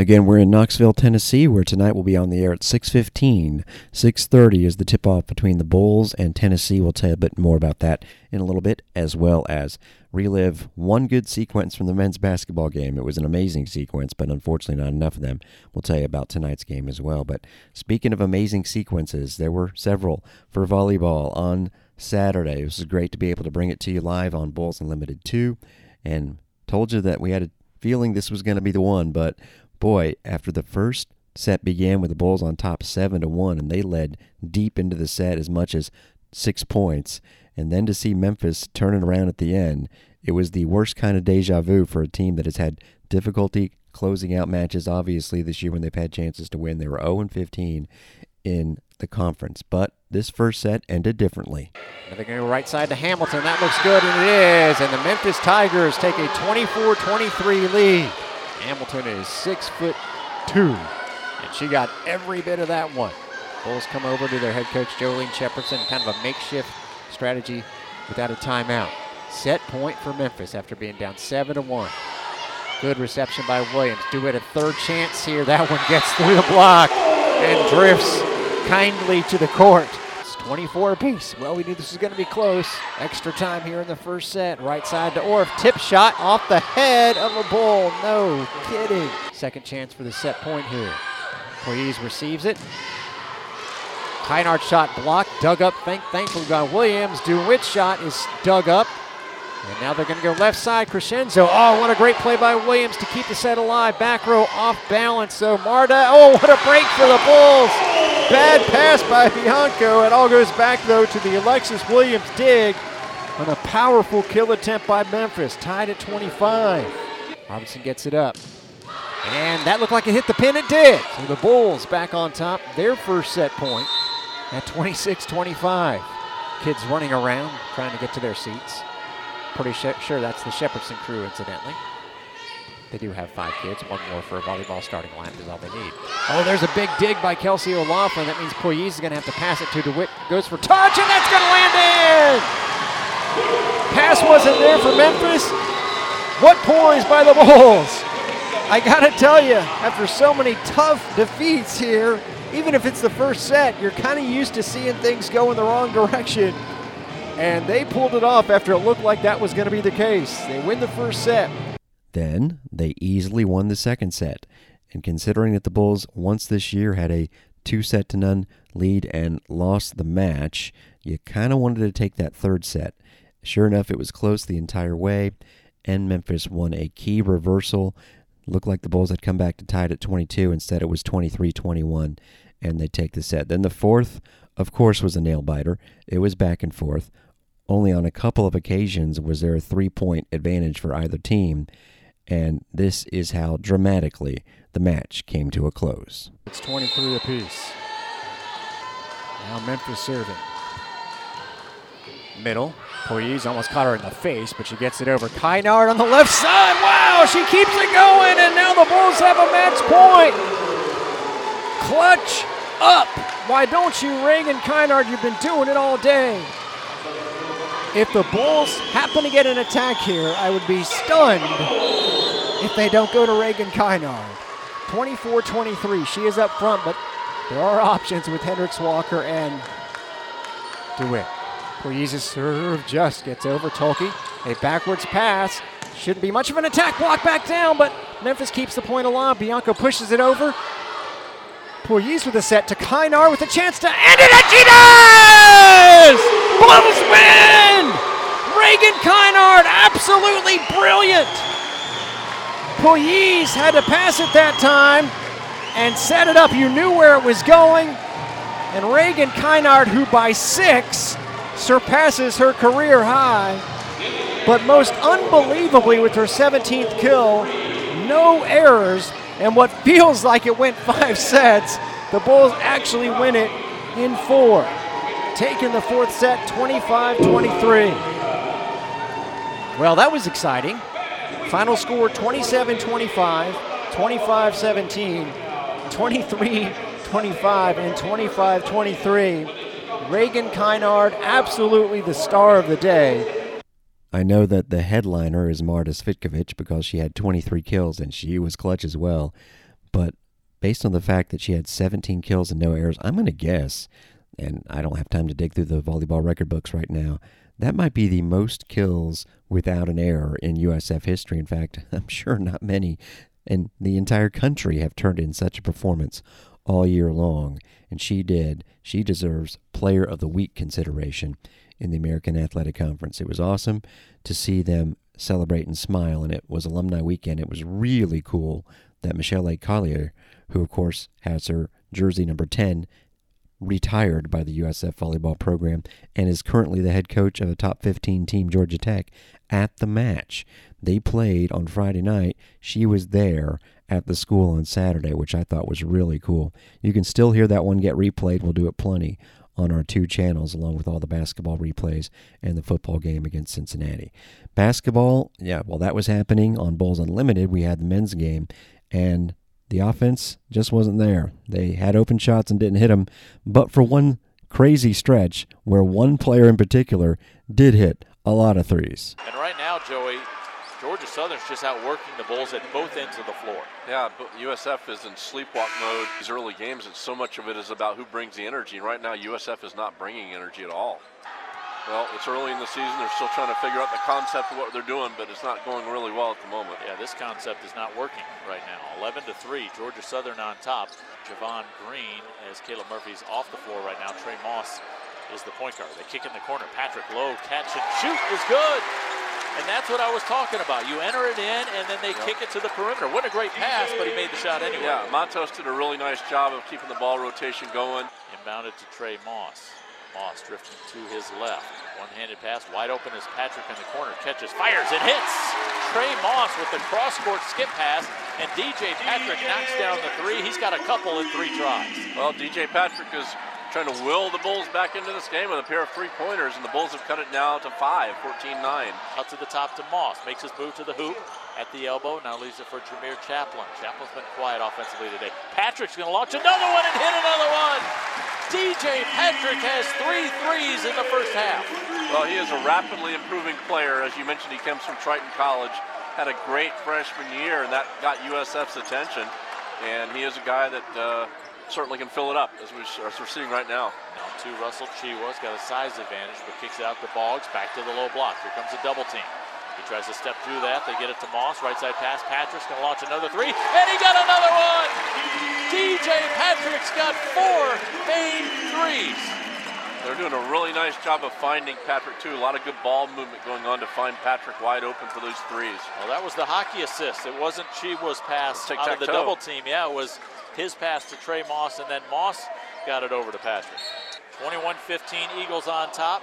Again, we're in Knoxville, Tennessee, where tonight we'll be on the air at 6:15. 6:30 is the tip-off between the Bulls and Tennessee. We'll tell you a bit more about that in a little bit, as well as relive one good sequence from the men's basketball game. It was an amazing sequence, but unfortunately not enough of them. We'll tell you about tonight's game as well. But speaking of amazing sequences, there were several for volleyball on Saturday. This is great to be able to bring it to you live on Bulls Unlimited 2, and told you that we had a feeling this was going to be the one, but boy, after the first set began with the Bulls on top 7-1, and they led deep into the set as much as 6 points, and then to see Memphis turn it around at the end, it was the worst kind of deja vu for a team that has had difficulty closing out matches. Obviously, this year when they've had chances to win, they were 0-15 in the conference, but this first set ended differently. And they're going to go right side to Hamilton. That looks good, and it is, and the Memphis Tigers take a 24-23 lead. Hamilton is 6'2", and she got every bit of that one. Bulls come over to their head coach, Jolene Shepherdson, kind of a makeshift strategy without a timeout. Set point for Memphis after being down 7-1. Good reception by Williams. Do it a third chance here. That one gets through the block and drifts kindly to the court. It's 24 apiece. Well, we knew this was going to be close. Extra time here in the first set. Right side to Orff. Tip shot off the head of a Bull. No kidding. Second chance for the set point here. Please receives it. Kynard shot blocked, dug up, thankfully by Williams. DeWitt's shot is dug up. And now they're going to go left side, Crescenzo. Oh, what a great play by Williams to keep the set alive. Back row off balance, so Marta, oh, what a break for the Bulls. Bad pass by Bianco. It all goes back, though, to the Alexis Williams dig on a powerful kill attempt by Memphis. Tied at 25. Robinson gets it up. And that looked like it hit the pin. It did. So the Bulls back on top, their first set point at 26-25. Kids running around trying to get to their seats. Pretty sure that's the Shepherdson crew, incidentally. They do have 5 kids. One more for a volleyball starting lineup is all they need. Oh, there's a big dig by Kelsey O'Loughlin. That means Poyes is going to have to pass it to DeWitt. Goes for touch, and that's going to land in! Pass wasn't there for Memphis. What poise by the Bulls! I got to tell you, after so many tough defeats here, even if it's the first set, you're kind of used to seeing things go in the wrong direction. And they pulled it off after it looked like that was going to be the case. They win the first set. Then they easily won the second set. And considering that the Bulls once this year had a 2-0 lead and lost the match, you kind of wanted to take that third set. Sure enough, it was close the entire way, and Memphis won a key reversal. Looked like the Bulls had come back to tie it at 22. Instead, it was 23-21, and they take the set. Then the fourth, of course, was a nail-biter. It was back and forth. Only on a couple of occasions was there a 3-point advantage for either team, and this is how dramatically the match came to a close. It's 23 apiece. Now Memphis serving. Middle. Poyes almost caught her in the face, but she gets it over. Kynard on the left side. Wow, she keeps it going, and now the Bulls have a match point. Clutch up. Why don't you, Reagan Kynard? You've been doing it all day. If the Bulls happen to get an attack here, I would be stunned if they don't go to Reagan Kynard. 24-23. She is up front, but there are options with Hendricks Walker and DeWitt. Poyes' serve just gets over Tolke. A backwards pass. Shouldn't be much of an attack. Block back down, but Memphis keeps the point alive. Bianco pushes it over. Poyes with a set to Kynard with a chance to end it, and she does! Bulls win! Reagan Kynard, absolutely brilliant! Poyes had to pass it that time and set it up. You knew where it was going. And Reagan Kynard, who by 6 surpasses her career high, but most unbelievably with her 17th kill, no errors, and what feels like it went 5 sets, the Bulls actually win it in 4, taking the fourth set 25-23. Well, that was exciting. Final score 27-25, 25-17, 23-25, and 25-23. Reagan Kynard, absolutely the star of the day. I know that the headliner is Marta Svitkovich because she had 23 kills and she was clutch as well. But based on the fact that she had 17 kills and no errors, I'm going to guess, and I don't have time to dig through the volleyball record books right now, that might be the most kills without an error in USF history. In fact, I'm sure not many in the entire country have turned in such a performance all year long. And she did. She deserves Player of the Week consideration in the American Athletic Conference. It was awesome to see them celebrate and smile, and it was alumni weekend. It was really cool that Michelle A. Collier, who of course has her jersey number 10, retired by the USF volleyball program and is currently the head coach of a top 15 team, Georgia Tech, at the match. They played on Friday night. She was there at the school on Saturday, which I thought was really cool. You can still hear that one get replayed. We'll do it plenty on our two channels, along with all the basketball replays and the football game against Cincinnati. Basketball, yeah, well, that was happening on Bulls Unlimited. We had the men's game, and the offense just wasn't there. They had open shots and didn't hit them, but for one crazy stretch where one player in particular did hit a lot of threes. And right now, Joey, Georgia Southern's just out working the Bulls at both ends of the floor. Yeah, but USF is in sleepwalk mode these early games, and so much of it is about who brings the energy. And right now, USF is not bringing energy at all. Well, it's early in the season. They're still trying to figure out the concept of what they're doing, but it's not going really well at the moment. Yeah, this concept is not working right now. 11-3, Georgia Southern on top. Javon Green, as Caleb Murphy's off the floor right now. Trey Moss is the point guard. They kick in the corner. Patrick Lowe, catch and shoot is good. And that's what I was talking about. You enter it in, and then they kick it to the perimeter. What a great pass, but he made the shot anyway. Yeah, Matos did a really nice job of keeping the ball rotation going. Inbounded to Trey Moss. Moss drifting to his left. One-handed pass, wide open as Patrick in the corner. Catches, fires, and hits. Trey Moss with the cross-court skip pass, and D.J. Patrick knocks down the three. He's got a couple in three tries. Well, D.J. Patrick is trying to will the Bulls back into this game with a pair of three-pointers, and the Bulls have cut it now to 5, 14-9. Out to the top to Moss, makes his move to the hoop at the elbow, now leaves it for Jameer Chaplin. Chaplin's been quiet offensively today. Patrick's going to launch another one and hit another one. D.J. Patrick has 3 threes in the first half. Well, he is a rapidly improving player. As you mentioned, he comes from Triton College, had a great freshman year, and that got USF's attention. And he is a guy that certainly can fill it up, as we're seeing right now. Now to Russell Chiwa. He's got a size advantage, but kicks it out to Boggs. Back to the low block. Here comes a double team. He tries to step through that. They get it to Moss. Right side pass. Patrick's going to launch another three. And he got another one! D.J. Patrick's got 4 made threes. They're doing a really nice job of finding Patrick, too. A lot of good ball movement going on to find Patrick wide open for those threes. Well, that was the hockey assist. It wasn't Chiwa's pass out of the double team. Yeah, it was his pass to Trey Moss, and then Moss got it over to Patrick. 21-15, Eagles on top.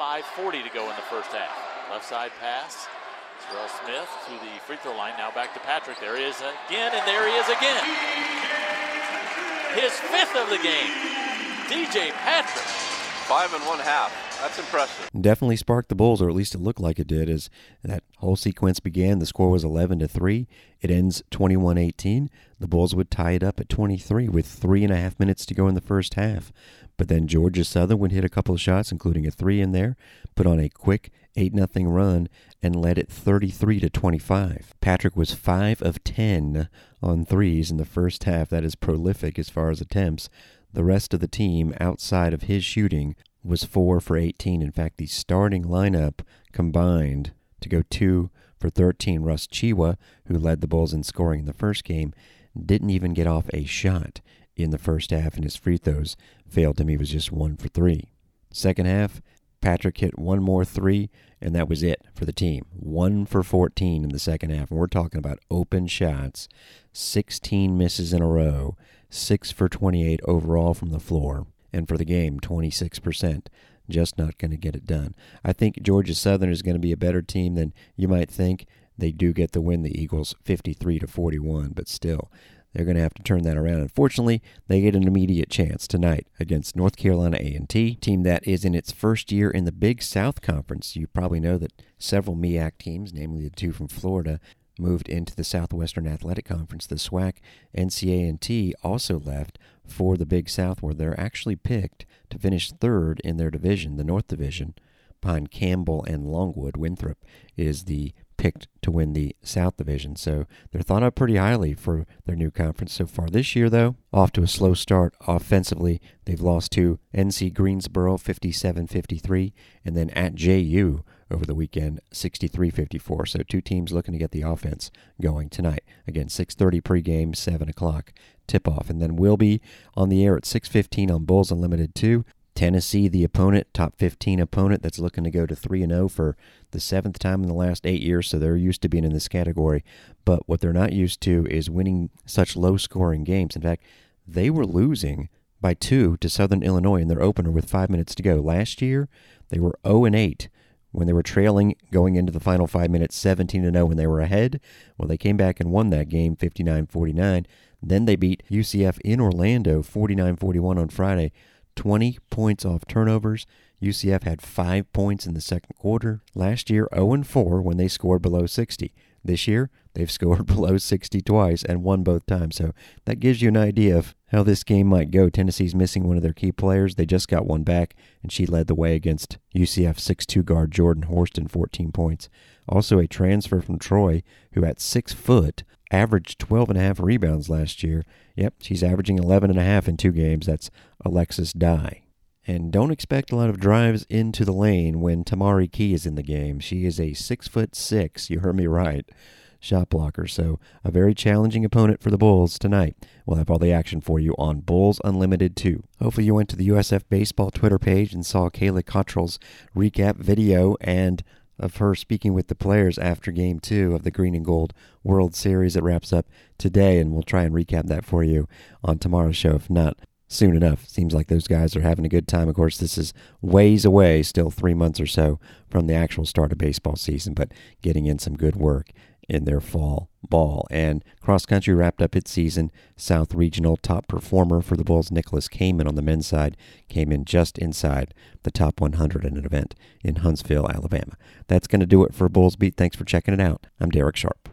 5:40 to go in the first half. Left side pass. Terrell Smith to the free throw line. Now back to Patrick. There he is again, and there he is again. His 5th of the game. D.J. Patrick. 5 1/2. That's impressive. Definitely sparked the Bulls, or at least it looked like it did, as that whole sequence began. The score was 11-3. It ends 21-18. The Bulls would tie it up at 23 with 3.5 minutes to go in the first half. But then Georgia Southern would hit a couple of shots, including a 3 in there, put on a quick 8-0 run, and led it 33-25. Patrick was 5 of 10 on threes in the first half. That is prolific as far as attempts. The rest of the team, outside of his shooting, was 4 for 18. In fact, the starting lineup combined to go 2 for 13. Russ Chiwa, who led the Bulls in scoring in the first game, didn't even get off a shot in the first half, and his free throws failed him. He was just 1 for 3. Second half, Patrick hit one more three, and that was it for the team. 1 for 14 in the second half. And we're talking about open shots, 16 misses in a row, 6 for 28 overall from the floor. And for the game, 26%. Just not going to get it done. I think Georgia Southern is going to be a better team than you might think. They do get the win, the Eagles, 53-41, but still, they're going to have to turn that around. Unfortunately, they get an immediate chance tonight against North Carolina A&T, team that is in its first year in the Big South Conference. You probably know that several MEAC teams, namely the 2 from Florida, moved into the Southwestern Athletic Conference. The SWAC, NC A&T also left for the Big South, where they're actually picked to finish 3rd in their division, the North Division, behind Campbell and Longwood. Winthrop is the picked to win the South Division, so they're thought up pretty highly for their new conference so far this year, though. Off to a slow start offensively. They've lost to NC Greensboro 57-53, and then at JU over the weekend 63-54, so two teams looking to get the offense going tonight. Again, 6:30 pregame, 7 o'clock tip-off, and then we'll be on the air at 6:15 on Bulls Unlimited 2. Tennessee, the opponent, top 15 opponent that's looking to go to 3-0 for the 7th time in the last 8 years, so they're used to being in this category. But what they're not used to is winning such low-scoring games. In fact, they were losing by 2 to Southern Illinois in their opener with 5 minutes to go. Last year, they were 0-8 when they were trailing going into the final 5 minutes, 17-0 when they were ahead. Well, they came back and won that game 59-49. Then they beat UCF in Orlando 49-41 on Friday. 20 points off turnovers. UCF had 5 points in the second quarter. Last year, 0-4 when they scored below 60. This year, they've scored below 60 twice and won both times. So that gives you an idea of how this game might go. Tennessee's missing one of their key players. They just got one back, and she led the way against UCF 6'2 guard Jordan Horston, 14 points. Also a transfer from Troy, who at 6 foot averaged 12.5 rebounds last year. Yep, she's averaging 11.5 in 2 games. That's Alexis Dye. And don't expect a lot of drives into the lane when Tamari Key is in the game. She is a 6'6", you heard me right, shot blocker. So a very challenging opponent for the Bulls tonight. We'll have all the action for you on Bulls Unlimited 2. Hopefully you went to the USF Baseball Twitter page and saw Kayla Cottrell's recap video and of her speaking with the players after Game 2 of the Green and Gold World Series that wraps up today, and we'll try and recap that for you on tomorrow's show, if not soon enough. Seems like those guys are having a good time. Of course, this is ways away, still 3 months or so from the actual start of baseball season, but getting in some good work in their fall ball. And cross country wrapped up its season. South Regional top performer for the Bulls, Nicholas Kamen on the men's side, came in just inside the top 100 in an event in Huntsville, Alabama. That's going to do it for Bulls Beat. Thanks for checking it out. I'm Derek Sharp.